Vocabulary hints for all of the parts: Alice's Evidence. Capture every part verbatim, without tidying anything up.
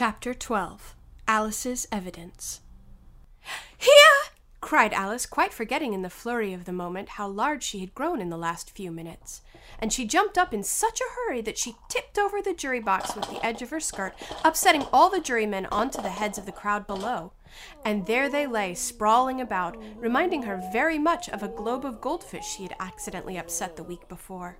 Chapter twelve Alice's Evidence. "Here!" cried Alice, quite forgetting in the flurry of the moment how large she had grown in the last few minutes. And she jumped up in such a hurry that she tipped over the jury box with the edge of her skirt, upsetting all the jurymen onto the heads of the crowd below. And there they lay, sprawling about, reminding her very much of a globe of goldfish she had accidentally upset the week before.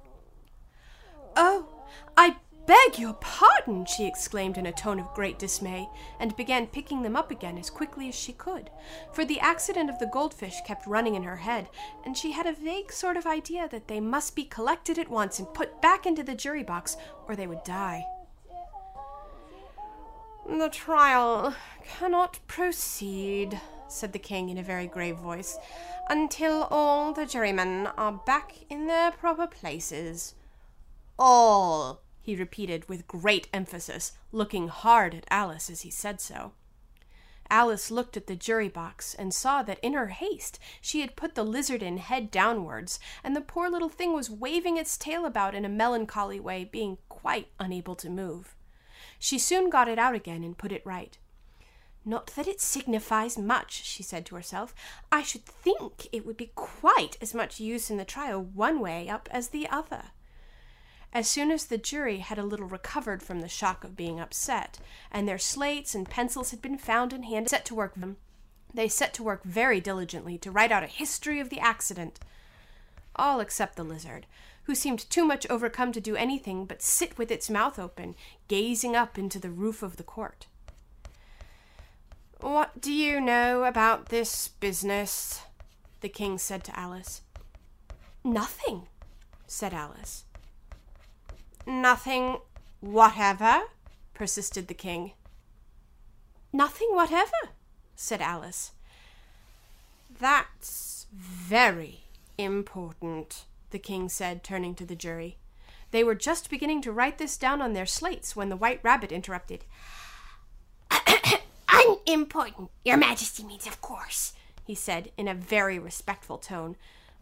"Oh, I beg your pardon!" she exclaimed in a tone of great dismay, and began picking them up again as quickly as she could, for the accident of the goldfish kept running in her head, and she had a vague sort of idea that they must be collected at once and put back into the jury box, or they would die. "The trial cannot proceed," said the king in a very grave voice, "until all the jurymen are back in their proper places." "All," he repeated with great emphasis, looking hard at Alice as he said so. Alice looked at the jury box and saw that in her haste she had put the lizard in head downwards, and the poor little thing was waving its tail about in a melancholy way, being quite unable to move. She soon got it out again and put it right. "Not that it signifies much," she said to herself. "I should think it would be quite as much use in the trial one way up as the other." As soon as the jury had a little recovered from the shock of being upset, and their slates and pencils had been found and handed set to work them, they set to work very diligently to write out a history of the accident, all except the lizard, who seemed too much overcome to do anything but sit with its mouth open, gazing up into the roof of the court. "What do you know about this business?" the king said to Alice. "Nothing," said Alice. "Nothing whatever?" persisted the king. "Nothing whatever," said Alice. "That's very important," the king said, turning to the jury. They were just beginning to write this down on their slates when the White Rabbit interrupted. "Unimportant, your majesty means, of course," he said in a very respectful tone,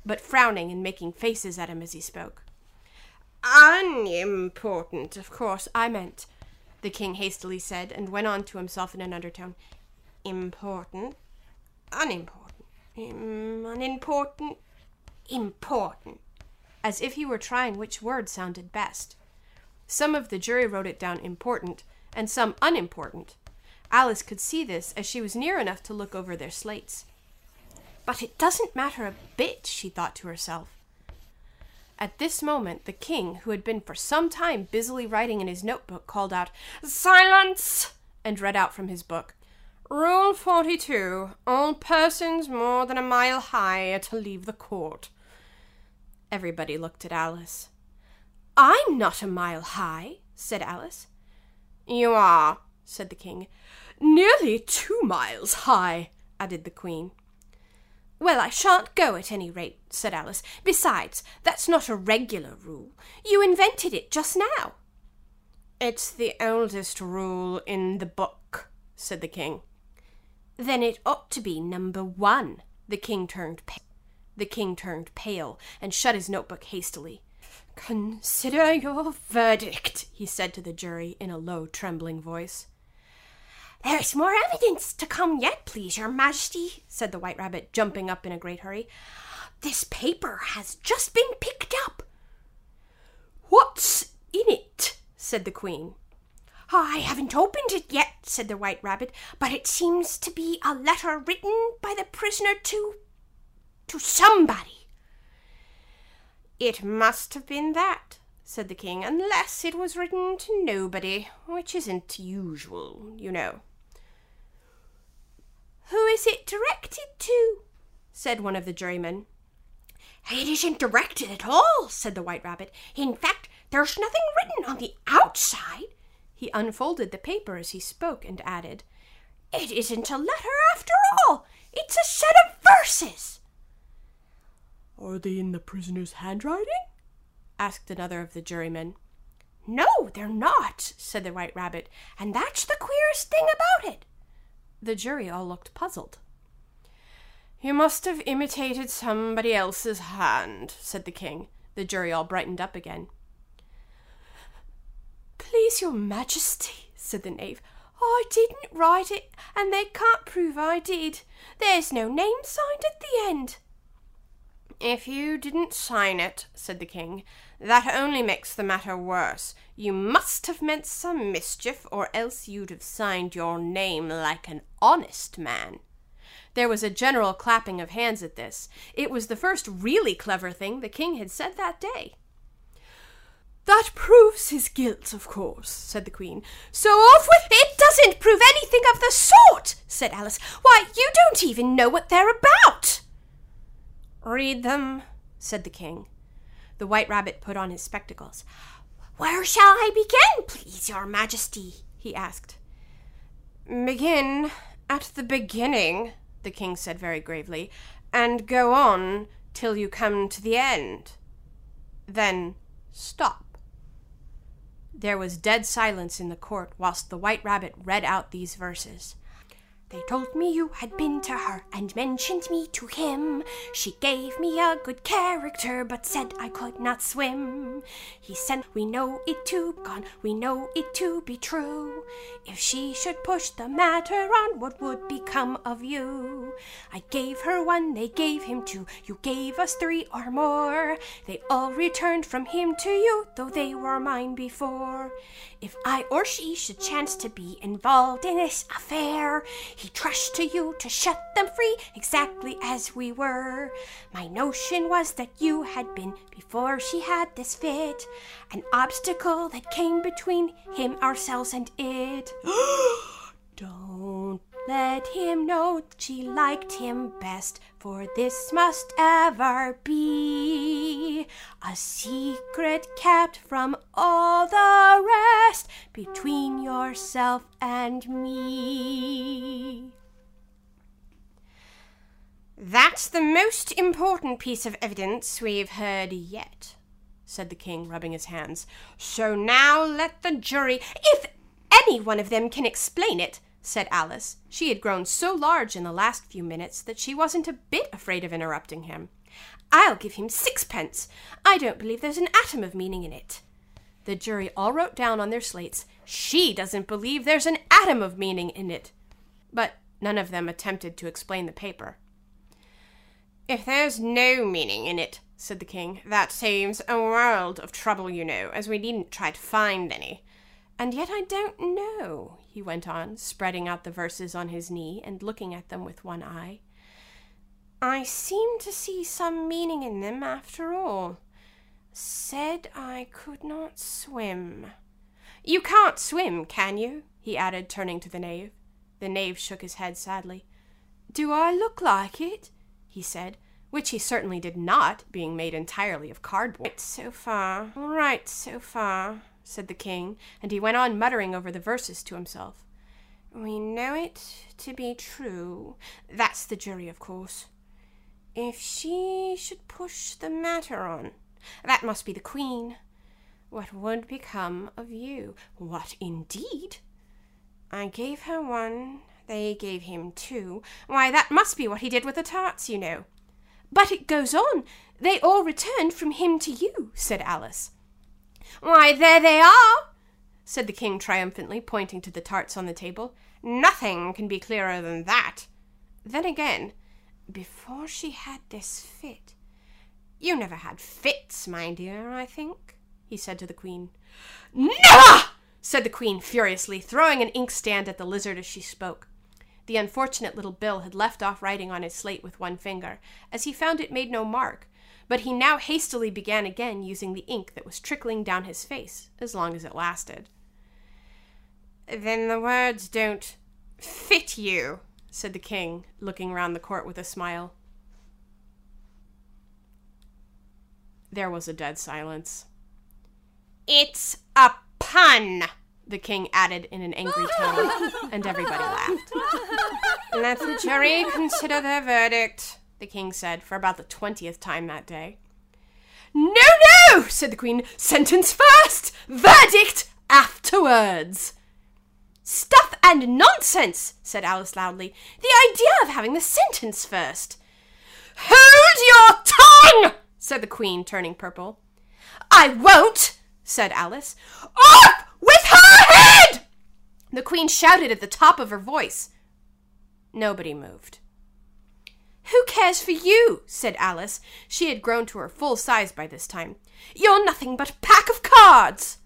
but frowning and making faces at him as he spoke. "Unimportant, of course, I meant," the king hastily said, and went on to himself in an undertone. "Important, unimportant, im- unimportant, important," as if he were trying which word sounded best. Some of the jury wrote it down important, and some unimportant. Alice could see this, as she was near enough to look over their slates. "But it doesn't matter a bit," she thought to herself. At this moment, the king, who had been for some time busily writing in his notebook, called out, "Silence!" and read out from his book, "Rule forty-two, all persons more than a mile high are to leave the court." Everybody looked at Alice. "I'm not a mile high," said Alice. "You are," said the king. "Nearly two miles high," added the queen. "Well, I shan't go at any rate," said Alice. "Besides, that's not a regular rule. You invented it just now." "It's the oldest rule in the book," said the king. "Then it ought to be number one." The king turned pale, the king turned pale and shut his notebook hastily. "Consider your verdict," he said to the jury in a low, trembling voice. "There is more evidence to come yet, please, your majesty," said the White Rabbit, jumping up in a great hurry. "This paper has just been picked up." "What's in it?" said the queen. "I haven't opened it yet," said the White Rabbit, "but it seems to be a letter written by the prisoner to... to somebody." "It must have been that," said the king, "unless it was written to nobody, which isn't usual, you know." "Who is it directed to?" said one of the jurymen. "It isn't directed at all," said the White Rabbit. "In fact, there's nothing written on the outside." He unfolded the paper as he spoke and added, "It isn't a letter after all. It's a set of verses." "Are they in the prisoner's handwriting?" asked another of the jurymen. "No, they're not," said the White Rabbit, "and that's the queerest thing about it." The jury all looked puzzled. "You must have imitated somebody else's hand," said the king. The jury all brightened up again. "Please, your majesty," said the knave, I didn't write it, and they can't prove I did. There's no name signed at the end. If you didn't sign it, said the king, that only makes the matter worse. You must have meant some mischief, or else you'd have signed your name like an honest man. There was a general clapping of hands at this. It was the first really clever thing the king had said that day. That proves his guilt, of course, said the queen. So off with it! It doesn't prove anything of the sort, said Alice. Why, you don't even know what they're about. Read them, said the king. The White Rabbit put on his spectacles. Where shall I begin, please, your majesty? He asked. Begin at the beginning, the king said very gravely, and go on till you come to the end. Then stop. There was dead silence in the court whilst the White Rabbit read out these verses. They told me you had been to her and mentioned me to him. She gave me a good character but said I could not swim. He said, we know it to be gone, we know it to be true. If she should push the matter on, what would become of you? I gave her one, they gave him two, you gave us three or more. They all returned from him to you, though they were mine before. If I or she should chance to be involved in this affair, he trusts to you to shut them free, exactly as we were. My notion was that you had been, before she had this fit, an obstacle that came between him, ourselves, and it. Don't let him know that she liked him best, for this must ever be a secret kept from all the rest between yourself and me. That's the most important piece of evidence we've heard yet, said the king, rubbing his hands. So now let the jury, if any one of them can explain it, said Alice. She had grown so large in the last few minutes that she wasn't a bit afraid of interrupting him. I'll give him sixpence. I don't believe there's an atom of meaning in it. The jury all wrote down on their slates, she doesn't believe there's an atom of meaning in it. But none of them attempted to explain the paper. If there's no meaning in it, said the king, that saves a world of trouble, you know, as we needn't try to find any. And yet I don't know, he went on, spreading out the verses on his knee and looking at them with one eye. I seem to see some meaning in them after all. Said I could not swim. You can't swim, can you? He added, turning to the knave. The knave shook his head sadly. Do I look like it? He said, which he certainly did not, being made entirely of cardboard. Right so far, all right so far, said the king, and he went on muttering over the verses to himself. We know it to be true. That's the jury, of course. If she should push the matter on, that must be the queen. What would become of you? What indeed? I gave her one, they gave him two. Why, that must be what he did with the tarts, you know. But it goes on. They all returned from him to you, said Alice. Why, there they are, said the king triumphantly, pointing to the tarts on the table. Nothing can be clearer than that. Then again, before she had this fit. You never had fits, my dear, I think, he said to the queen. Never, said the queen furiously, throwing an inkstand at the lizard as she spoke. The unfortunate little Bill had left off writing on his slate with one finger, as he found it made no mark. But he now hastily began again, using the ink that was trickling down his face, as long as it lasted. Then the words don't fit you, said the king, looking round the court with a smile. There was a dead silence. It's a pun, the king added in an angry tone, and everybody laughed. Let the jury consider their verdict, the king said, for about the twentieth time that day. No, no, said the queen. Sentence first, verdict afterwards. Stuff and nonsense, said Alice loudly. The idea of having the sentence first. Hold your tongue, said the queen, turning purple. I won't, said Alice. Off with her head! The queen shouted at the top of her voice. Nobody moved. "Who cares for you?" said Alice. She had grown to her full size by this time. "You're nothing but a pack of cards!"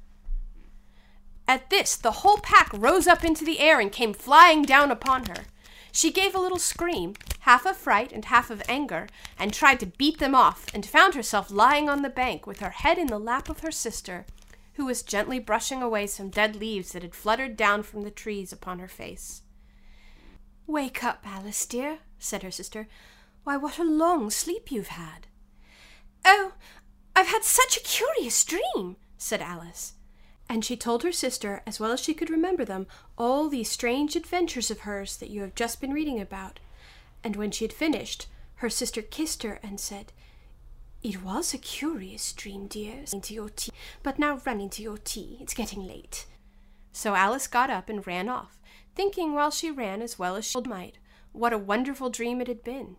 At this, the whole pack rose up into the air and came flying down upon her. She gave a little scream, half of fright and half of anger, and tried to beat them off, and found herself lying on the bank with her head in the lap of her sister, who was gently brushing away some dead leaves that had fluttered down from the trees upon her face. "Wake up, Alice, dear," said her sister. "Why, what a long sleep you've had." "Oh, I've had such a curious dream," said Alice. And she told her sister, as well as she could remember them, all these strange adventures of hers that you have just been reading about. And when she had finished, her sister kissed her and said, "It was a curious dream, dear. Into your tea, but now run into your tea. It's getting late." So Alice got up and ran off, thinking while she ran as well as she might, what a wonderful dream it had been.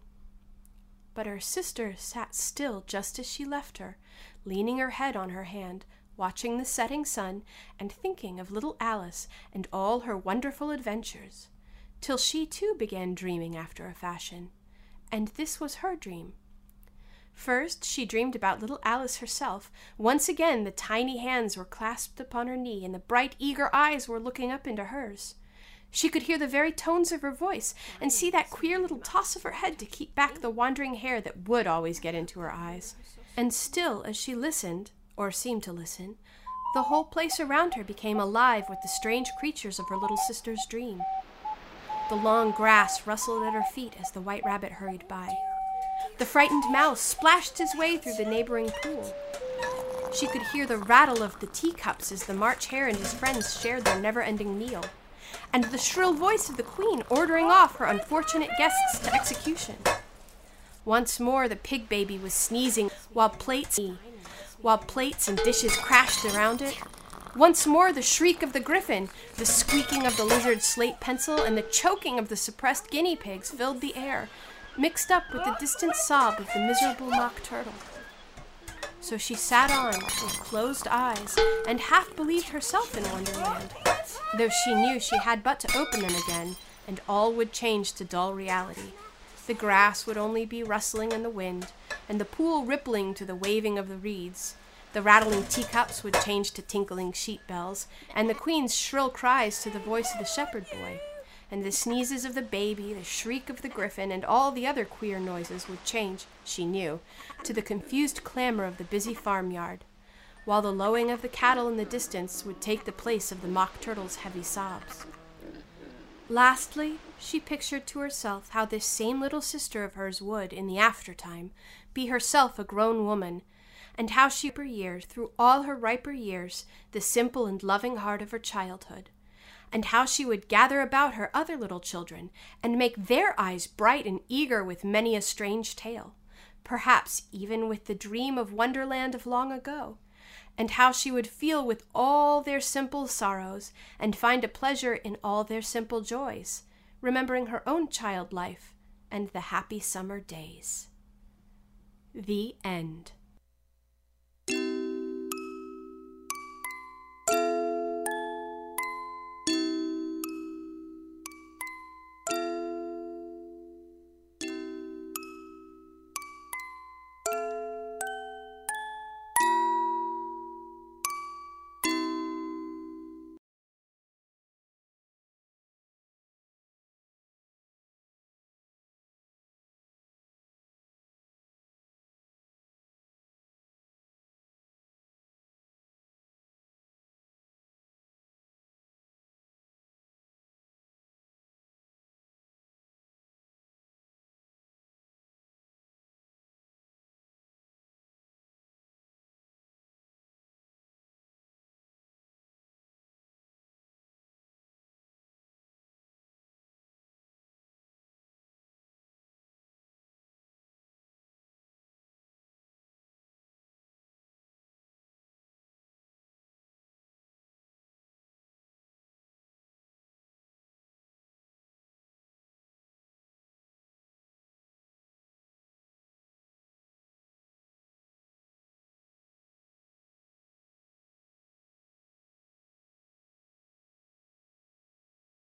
But her sister sat still just as she left her, leaning her head on her hand, watching the setting sun and thinking of little Alice and all her wonderful adventures, till she too began dreaming after a fashion. And this was her dream. First, she dreamed about little Alice herself. Once again, the tiny hands were clasped upon her knee, and the bright, eager eyes were looking up into hers. She could hear the very tones of her voice and see that queer little toss of her head to keep back the wandering hair that would always get into her eyes. And still, as she listened, or seemed to listen, the whole place around her became alive with the strange creatures of her little sister's dream. The long grass rustled at her feet as the white rabbit hurried by. The frightened mouse splashed his way through the neighboring pool. She could hear the rattle of the teacups as the March Hare and his friends shared their never-ending meal, and the shrill voice of the queen ordering off her unfortunate guests to execution. Once more the pig baby was sneezing while plates... While plates and dishes crashed around it. Once more the shriek of the griffin, the squeaking of the lizard's slate pencil, and the choking of the suppressed guinea pigs filled the air, mixed up with the distant sob of the miserable mock turtle. So she sat on with closed eyes, and half believed herself in Wonderland, though she knew she had but to open them again, and all would change to dull reality. The grass would only be rustling in the wind, and the pool rippling to the waving of the reeds. The rattling teacups would change to tinkling sheep bells, and the queen's shrill cries to the voice of the shepherd boy, and the sneezes of the baby, the shriek of the griffin, and all the other queer noises would change, she knew, to the confused clamor of the busy farmyard, while the lowing of the cattle in the distance would take the place of the mock turtle's heavy sobs. Lastly, she pictured to herself how this same little sister of hers would, in the aftertime, be herself a grown woman, and how she per year, through all her riper years, the simple and loving heart of her childhood, and how she would gather about her other little children, and make their eyes bright and eager with many a strange tale, perhaps even with the dream of Wonderland of long ago, and how she would feel with all their simple sorrows, and find a pleasure in all their simple joys, remembering her own child life and the happy summer days. The End.